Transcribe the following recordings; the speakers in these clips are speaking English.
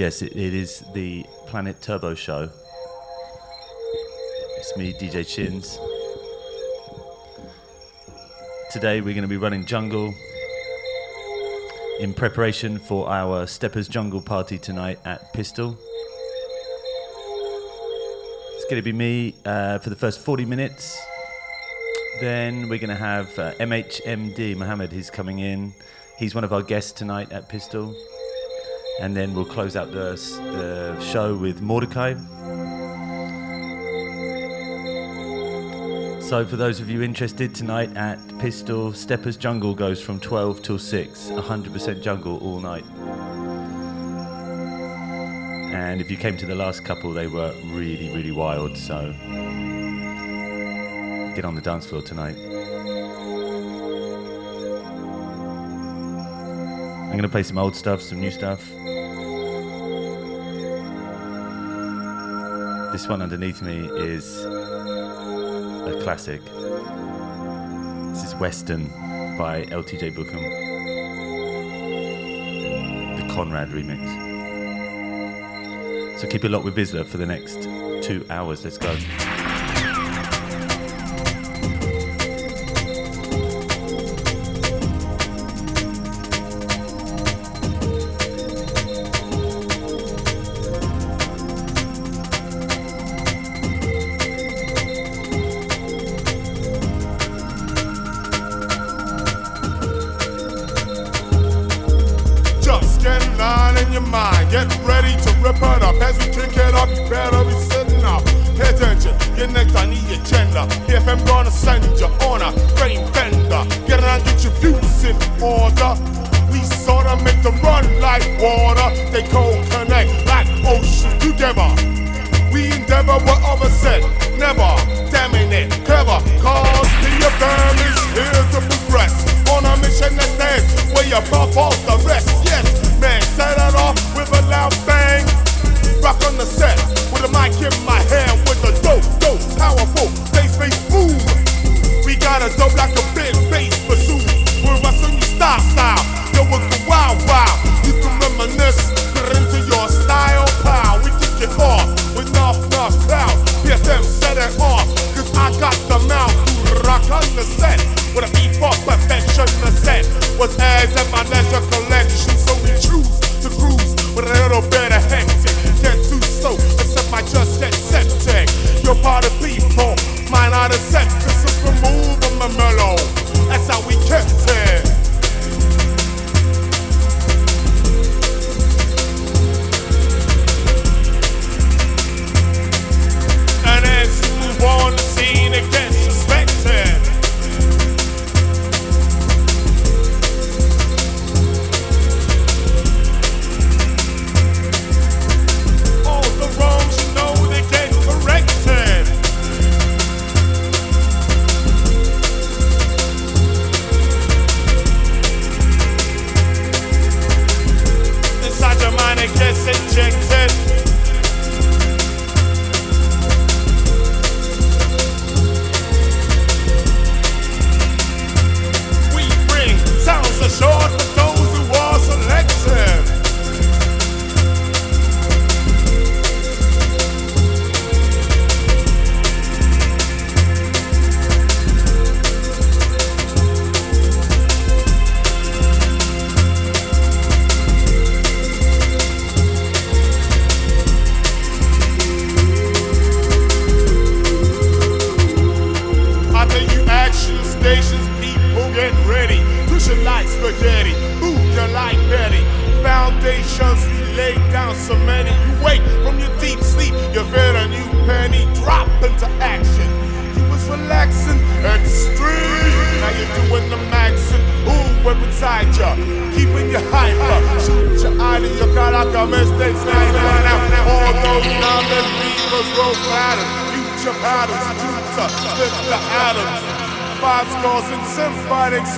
Yes, it is the Planet Turbo Show. It's me, DJ Chins. Today we're going to be running jungle in preparation for our Stepper's Jungle Party tonight at Pistol. It's going to be me for the first 40 minutes. Then we're going to have MHMD, Mohammed. He's coming in. He's one of our guests tonight at Pistol. And then we'll close out the show with Mordecai. So for those of you interested, tonight at Pistol, Stepper's Jungle goes from 12 till 6, 100% jungle all night. And if you came to the last couple, they were really, really wild, so get on the dance floor tonight. I'm going to play some old stuff, some new stuff. This one underneath me is a classic. This is Western by LTJ Bookham. The Conrad remix. So keep it locked with Bizla for the next 2 hours. Let's go.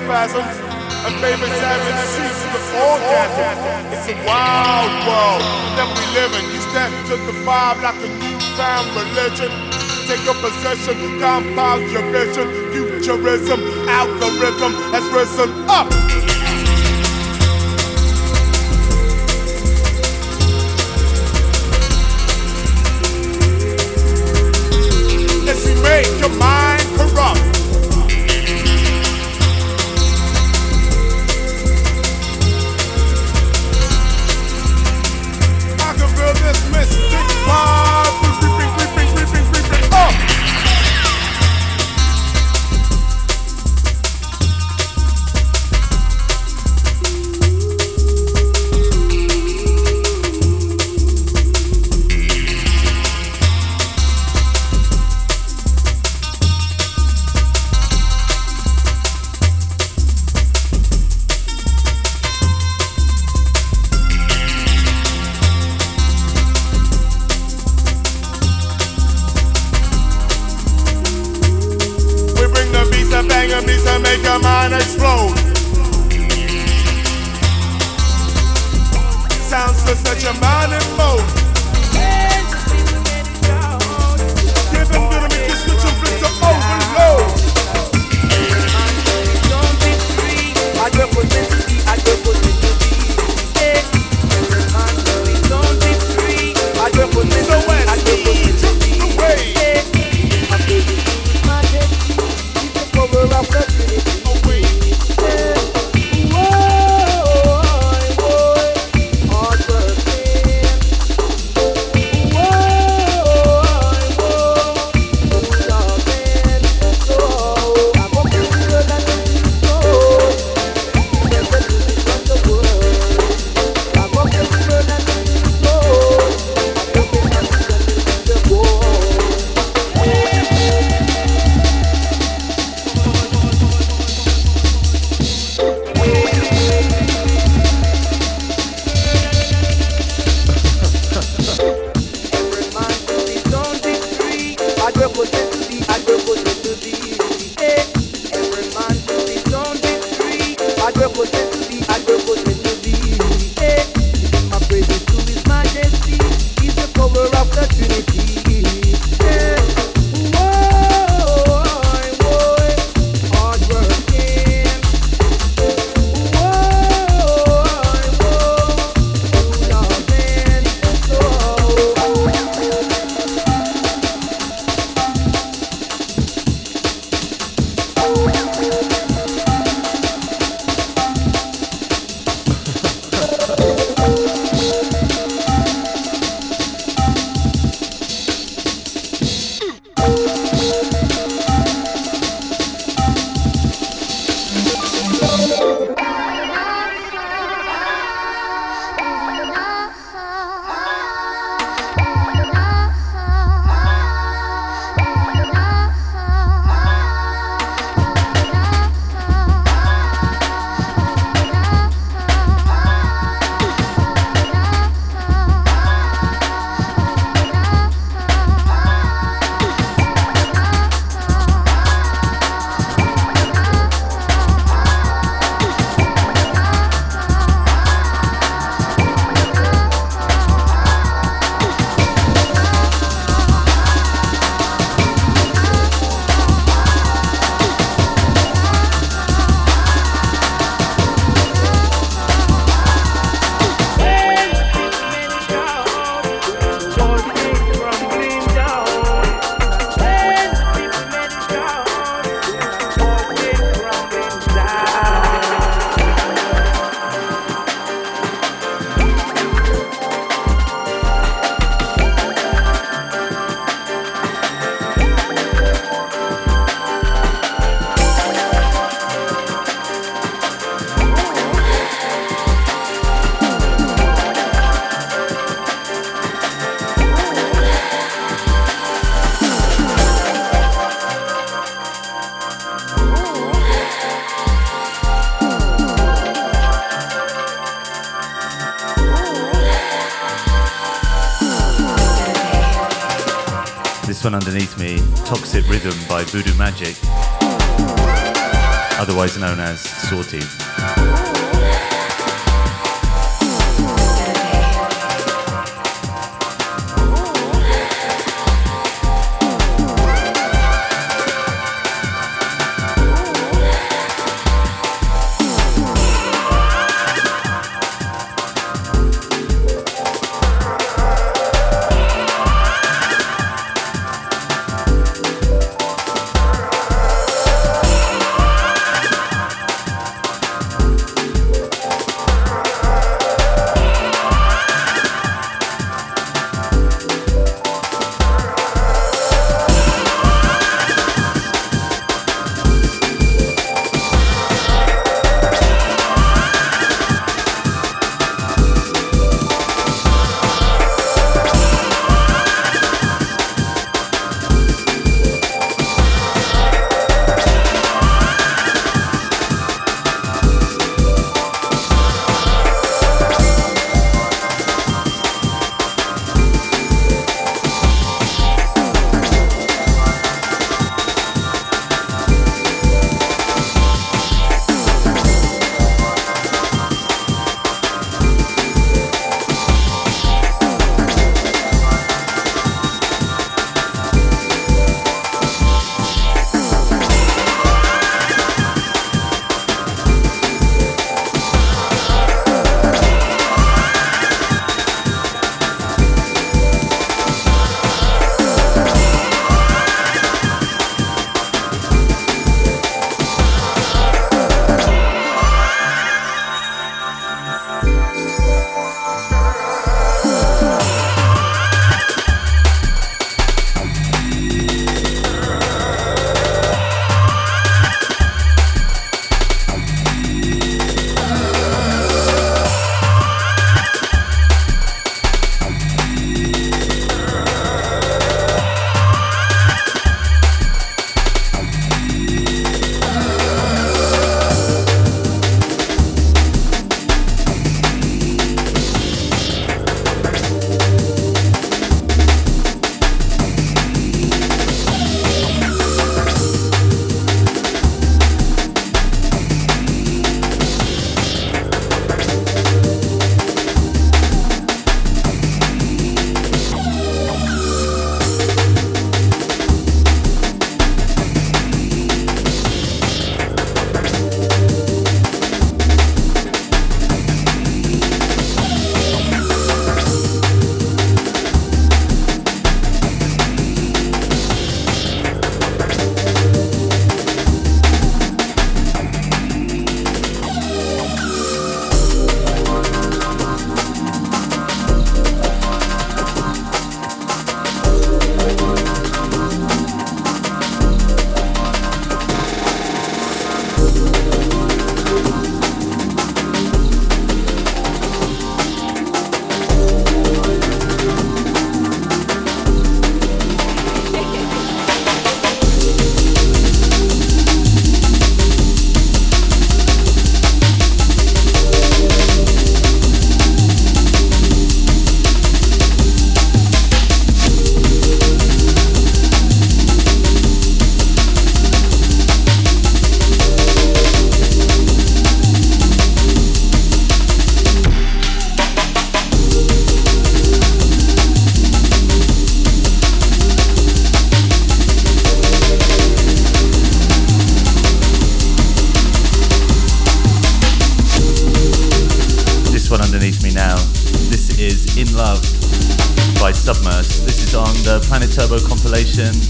Spasms. and baby savage sheets with orgasm. It's a wild world that we live in. You step to the vibe like a newfound religion. Take a possession, compound your vision. Futurism, algorithm has risen up. If you make your mind corrupt, I can feel this mystic vibe. Underneath me, Toxic Rhythm by Voodoo Magic. otherwise known as Sorted.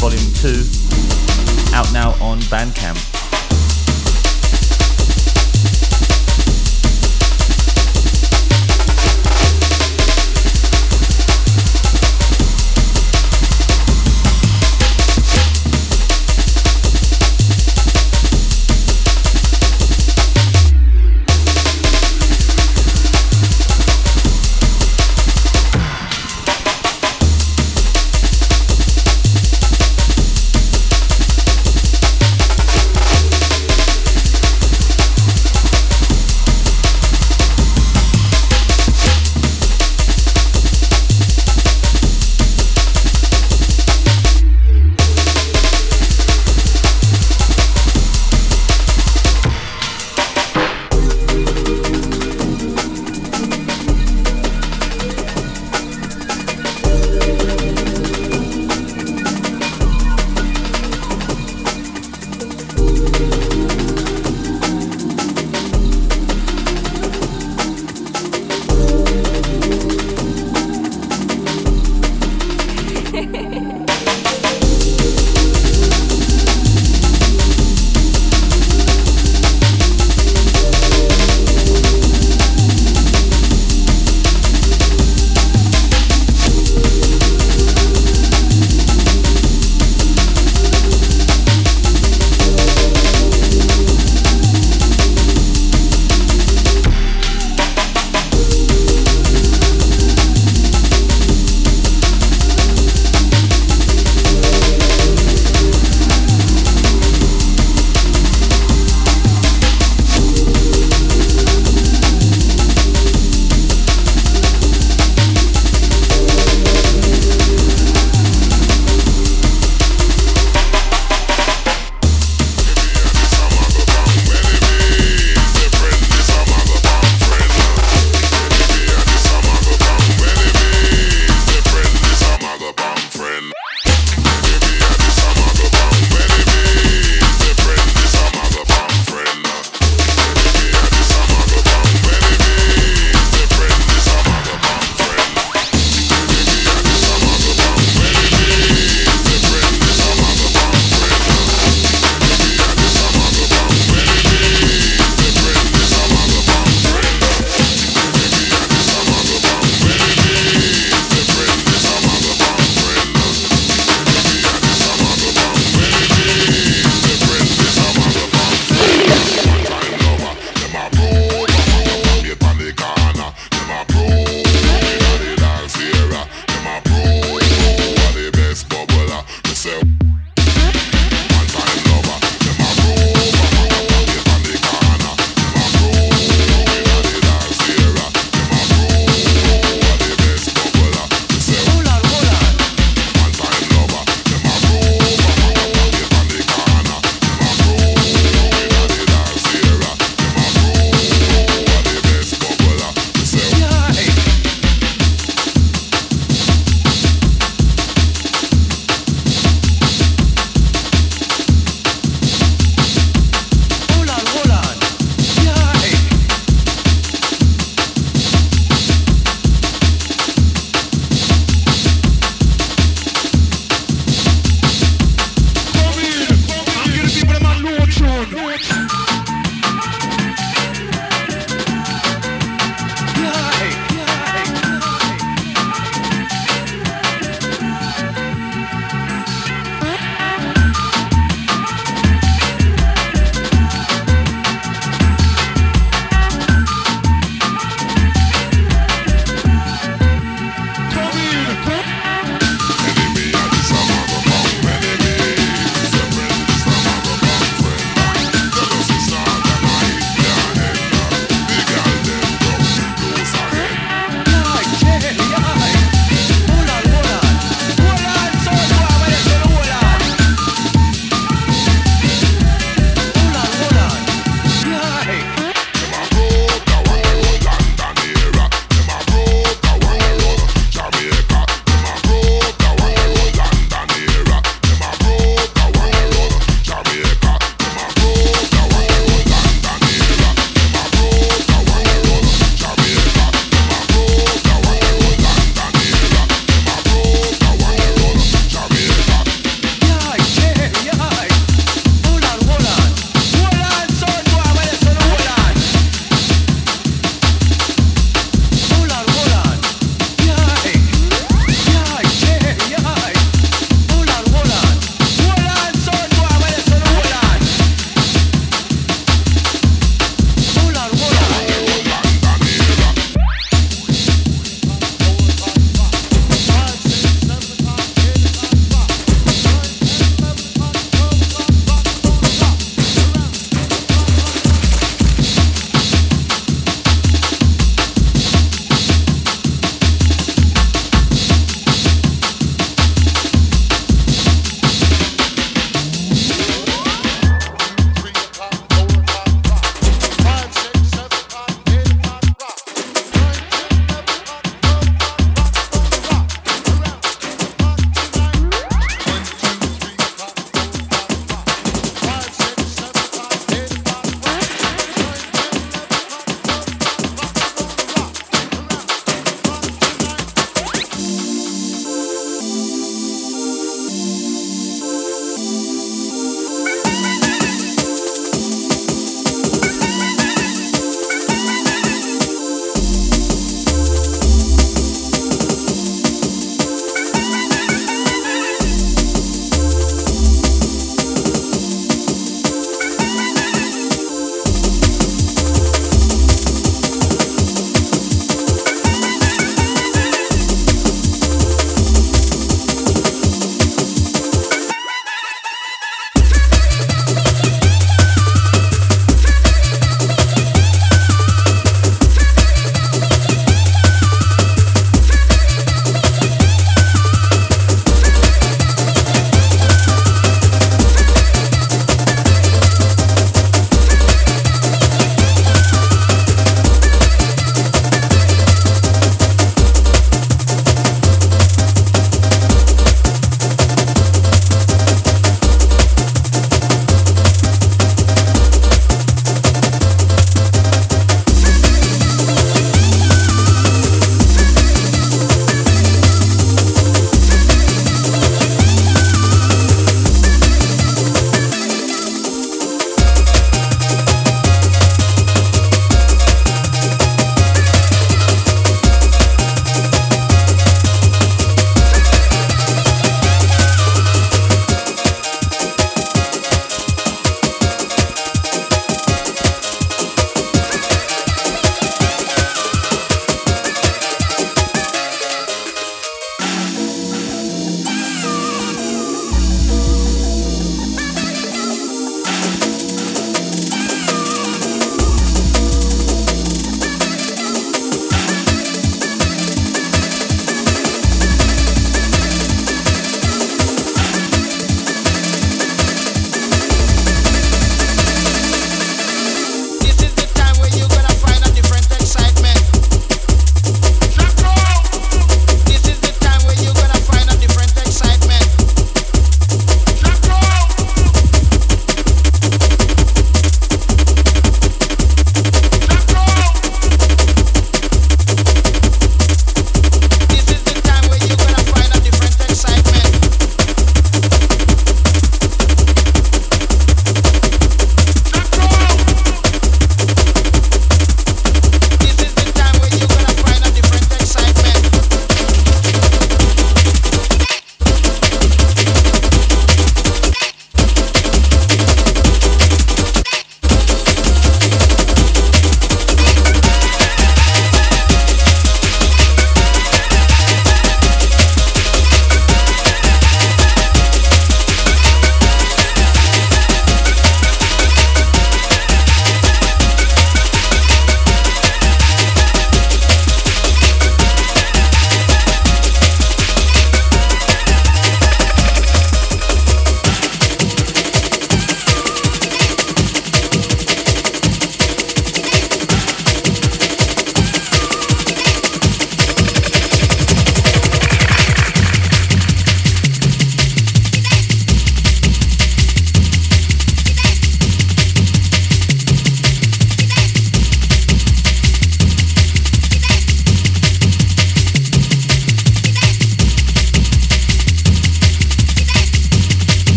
Volume 2, out now on Bandcamp.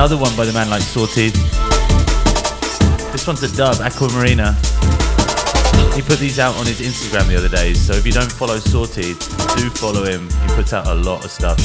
Another one by the man like Sorted. This one's a dub, Aquamarina. He put these out on his Instagram the other day, so if you don't follow Sorted, do follow him. He puts out a lot of stuff.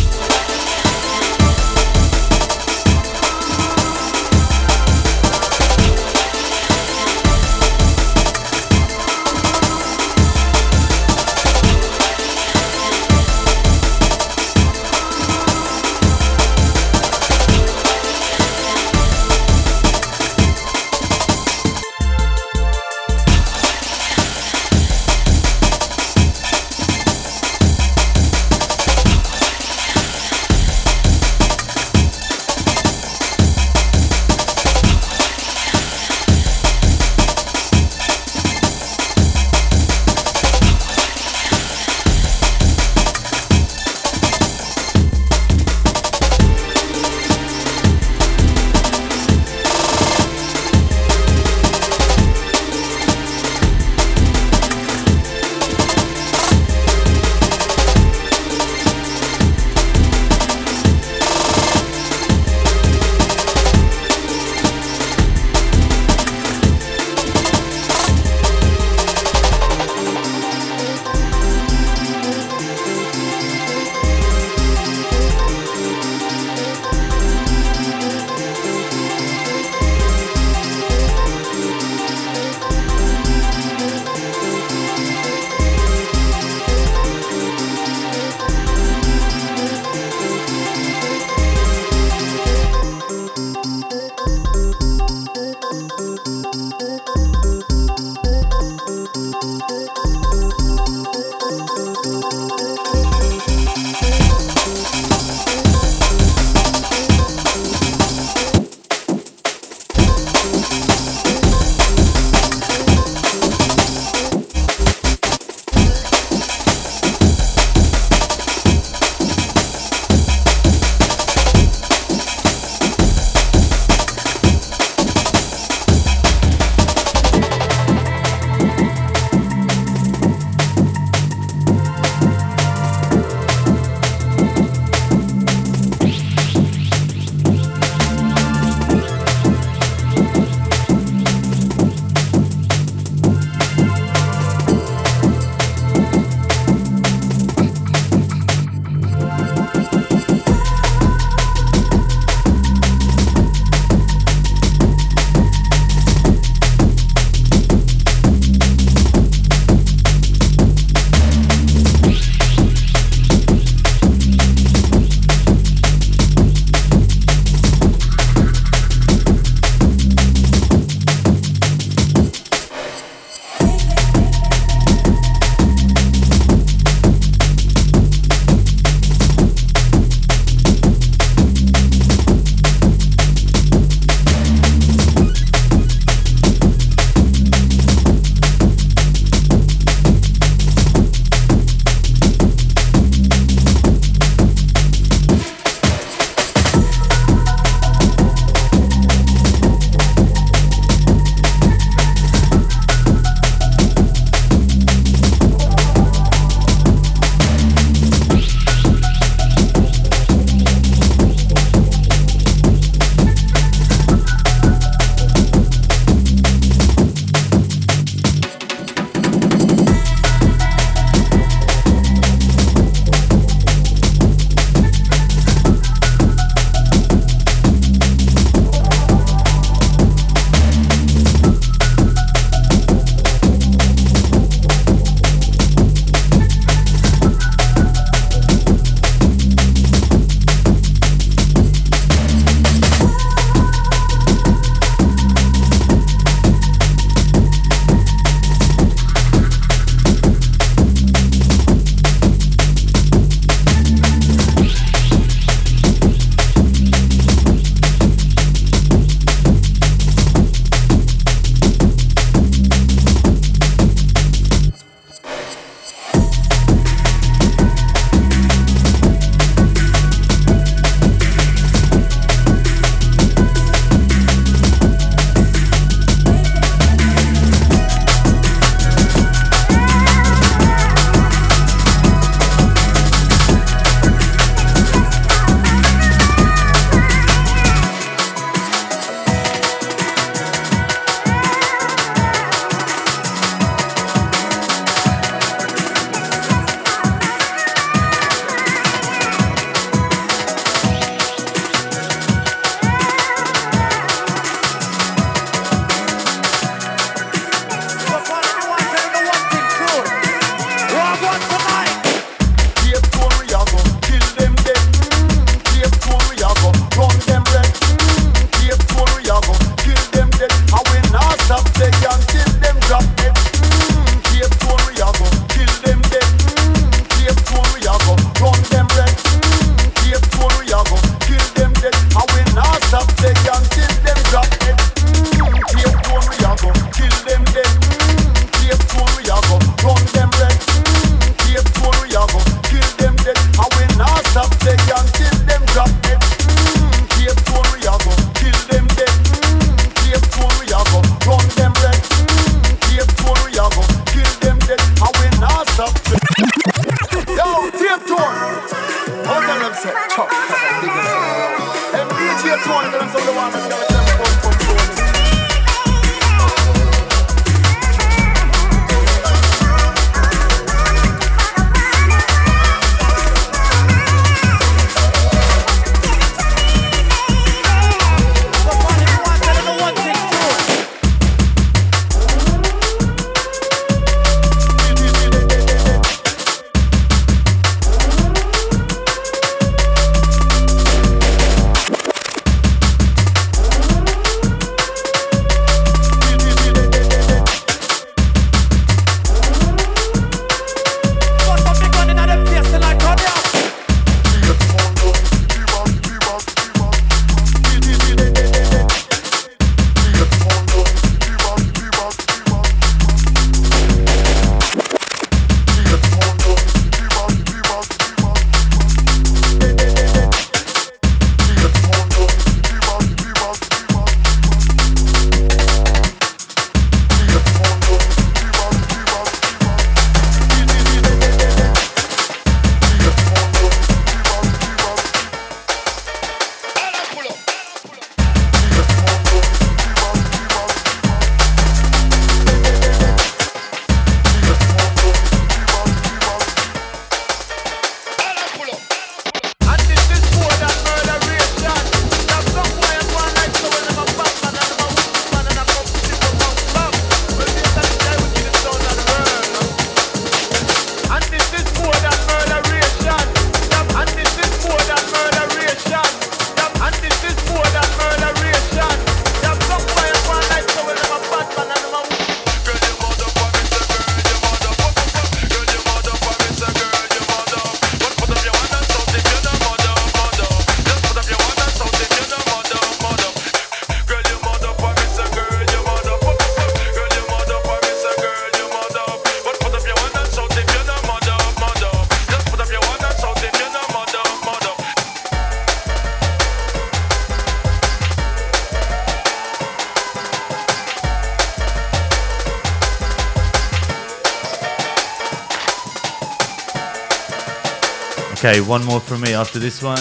Okay, one more from me after this one,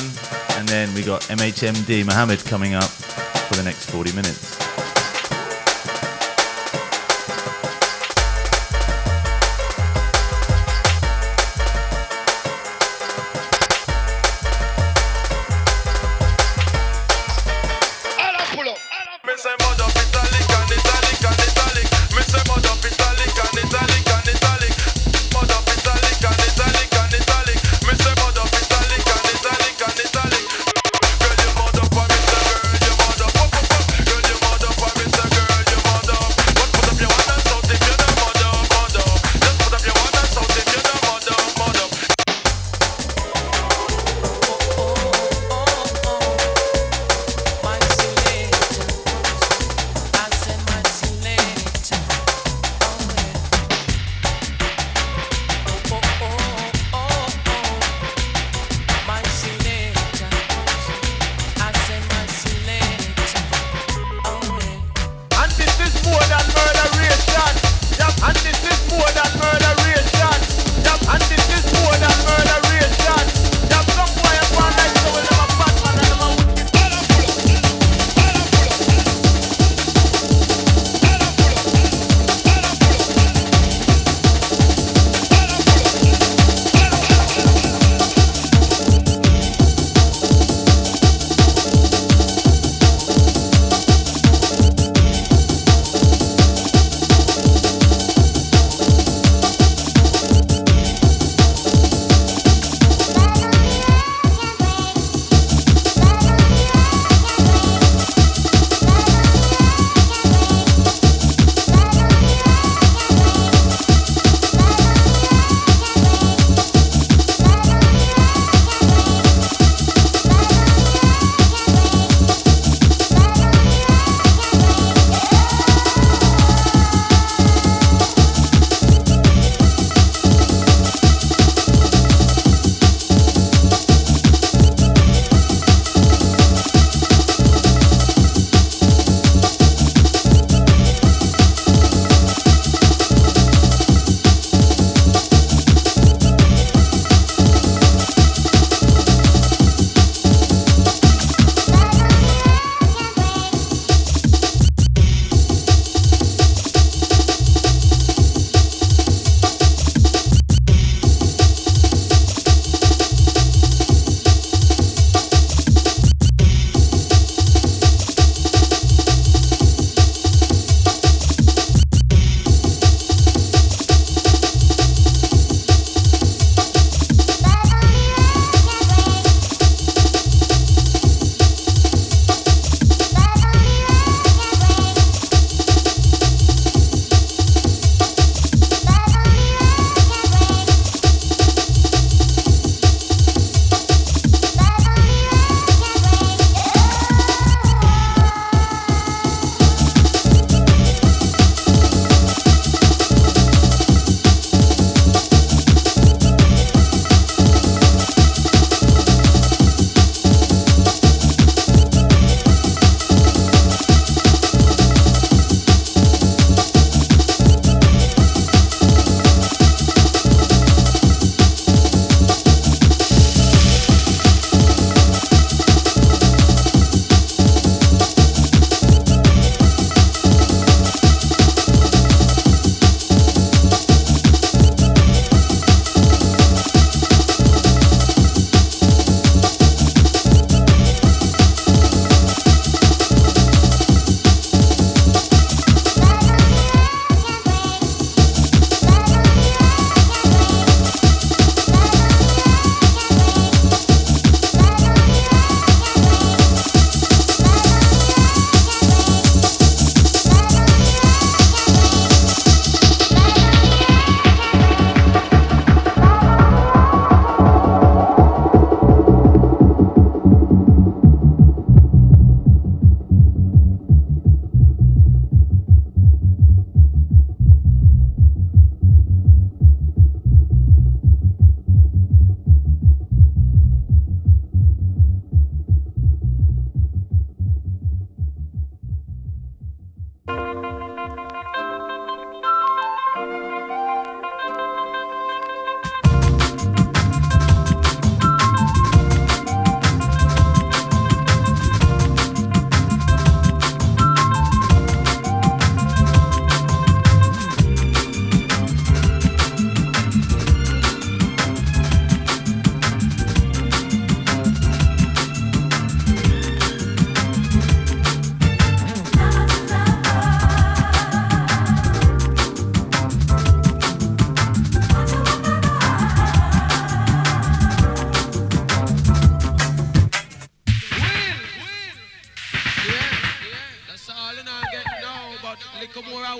and then we got MHMD Mohammed coming up for the next 40 minutes.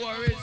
worries.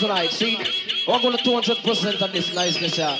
Tonight, see, we're going to 200% on this niceness here.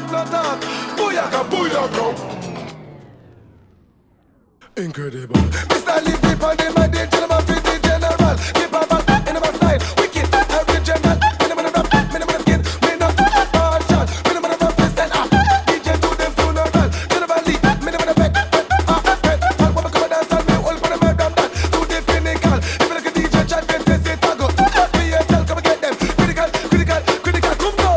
tat. Booyaka, booyaka. Incredible. Mr. Lee, keep on the man, the gentleman, pretty general. Keep on the man, in the man's style. Wicked, every gentleman. Minimum of rap, minimum of skin. Minimum of passion. Minimum of represent. DJ to the funeral. General Lee, minimum of effect. All women come and dance on me. All women come and dance. To the pinnacle. Even like a DJ, try to face the tango. Let me tell, come and get them. Critical, critical, critical. Come go.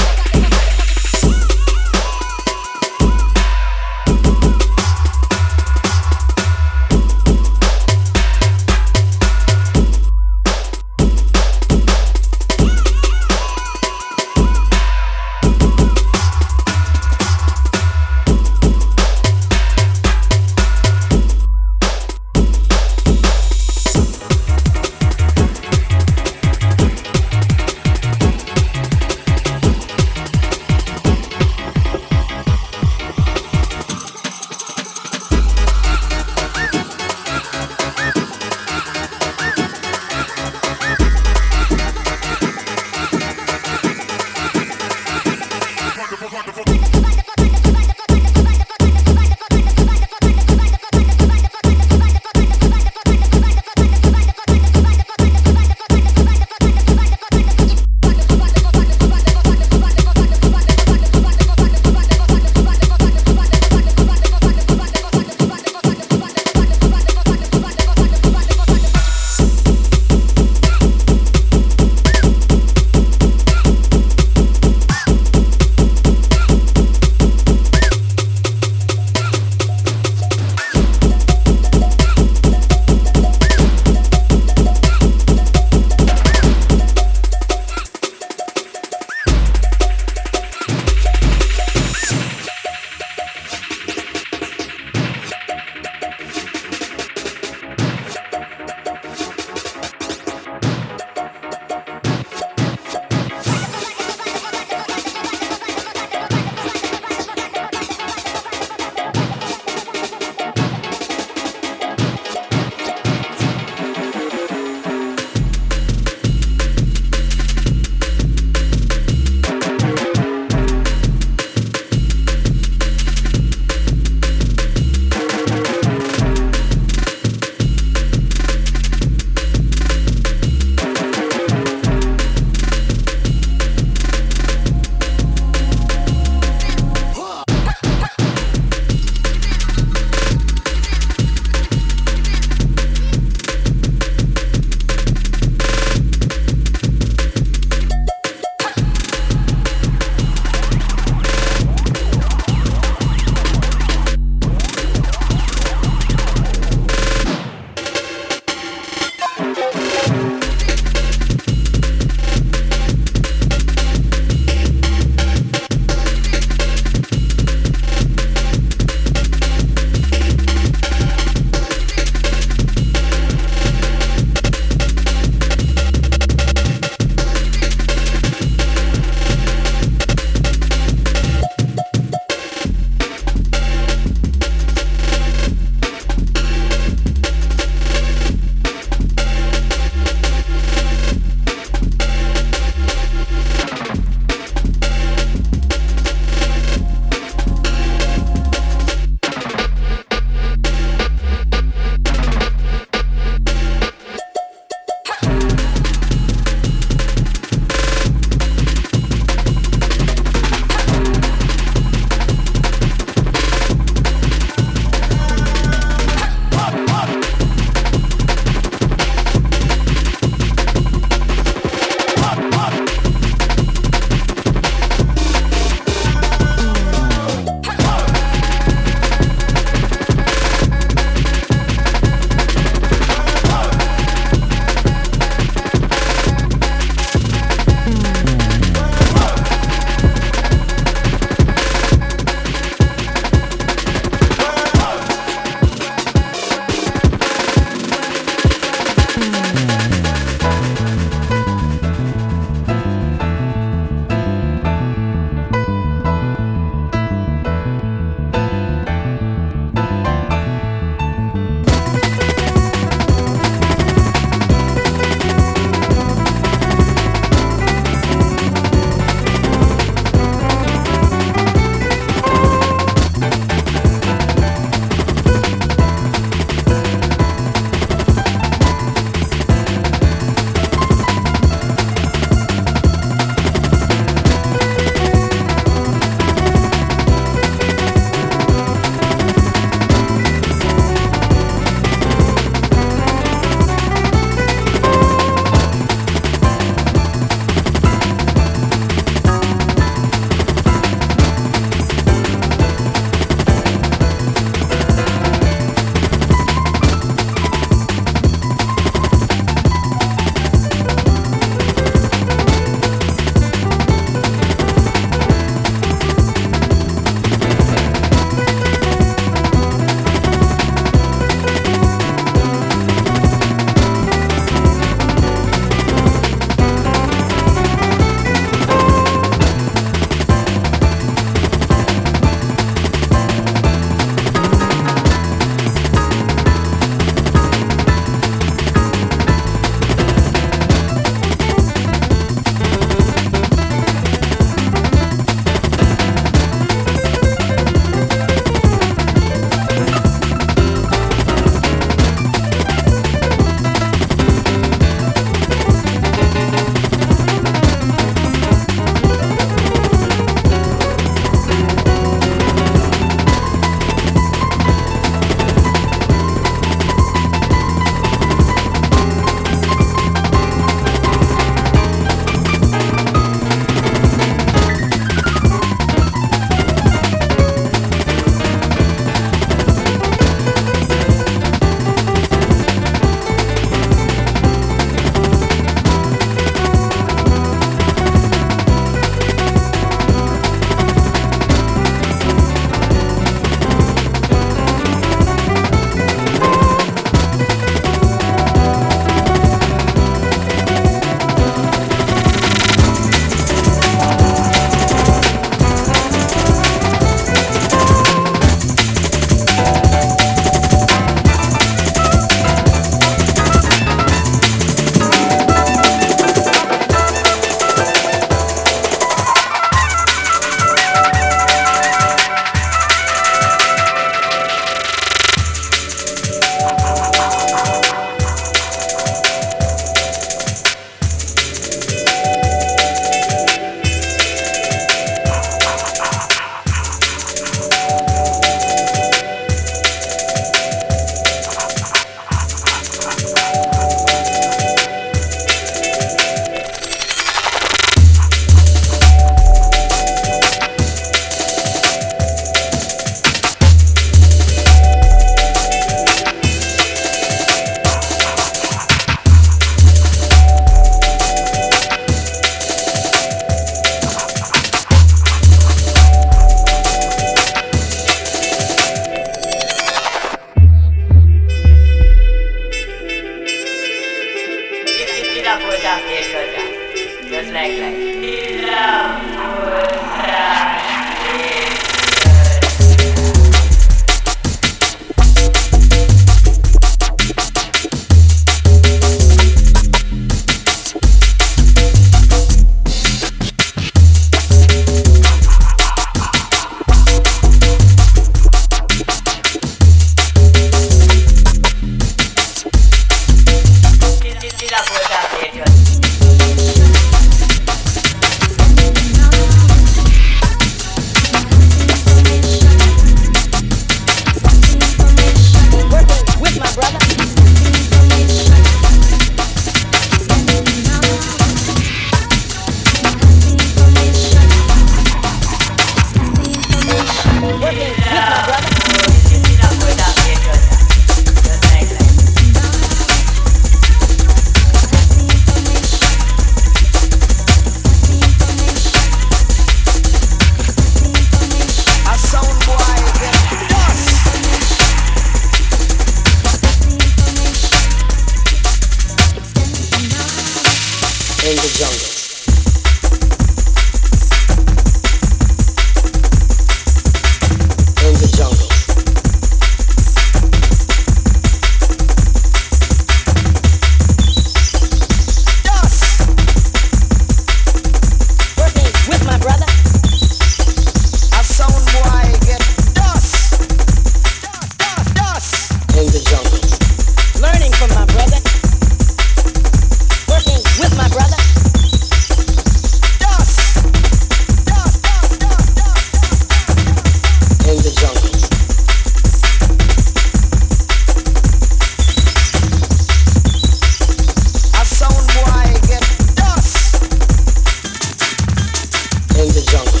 in the jungle.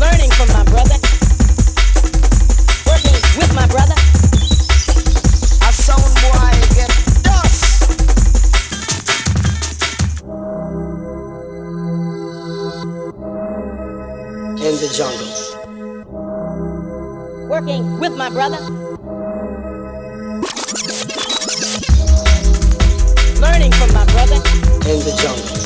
Learning from my brother, working with my brother. I sound more I get dust in the jungle. Working with my brother, learning from my brother in the jungle.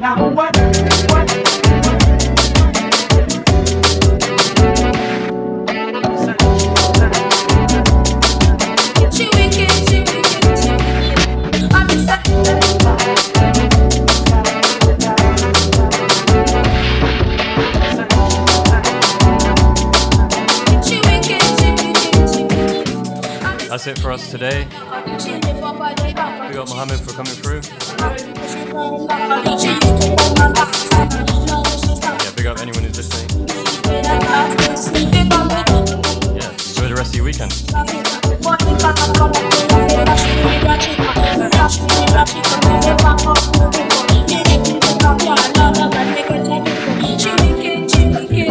Now what? That's it for us today. We got Mohammed for coming through. Yeah, big up anyone who's listening. Yeah, enjoy the rest of your weekend.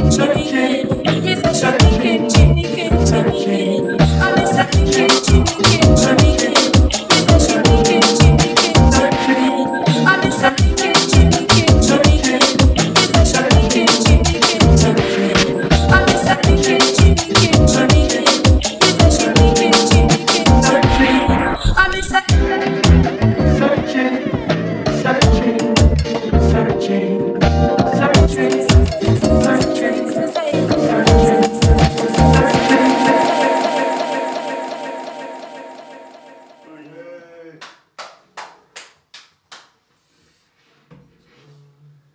Searching.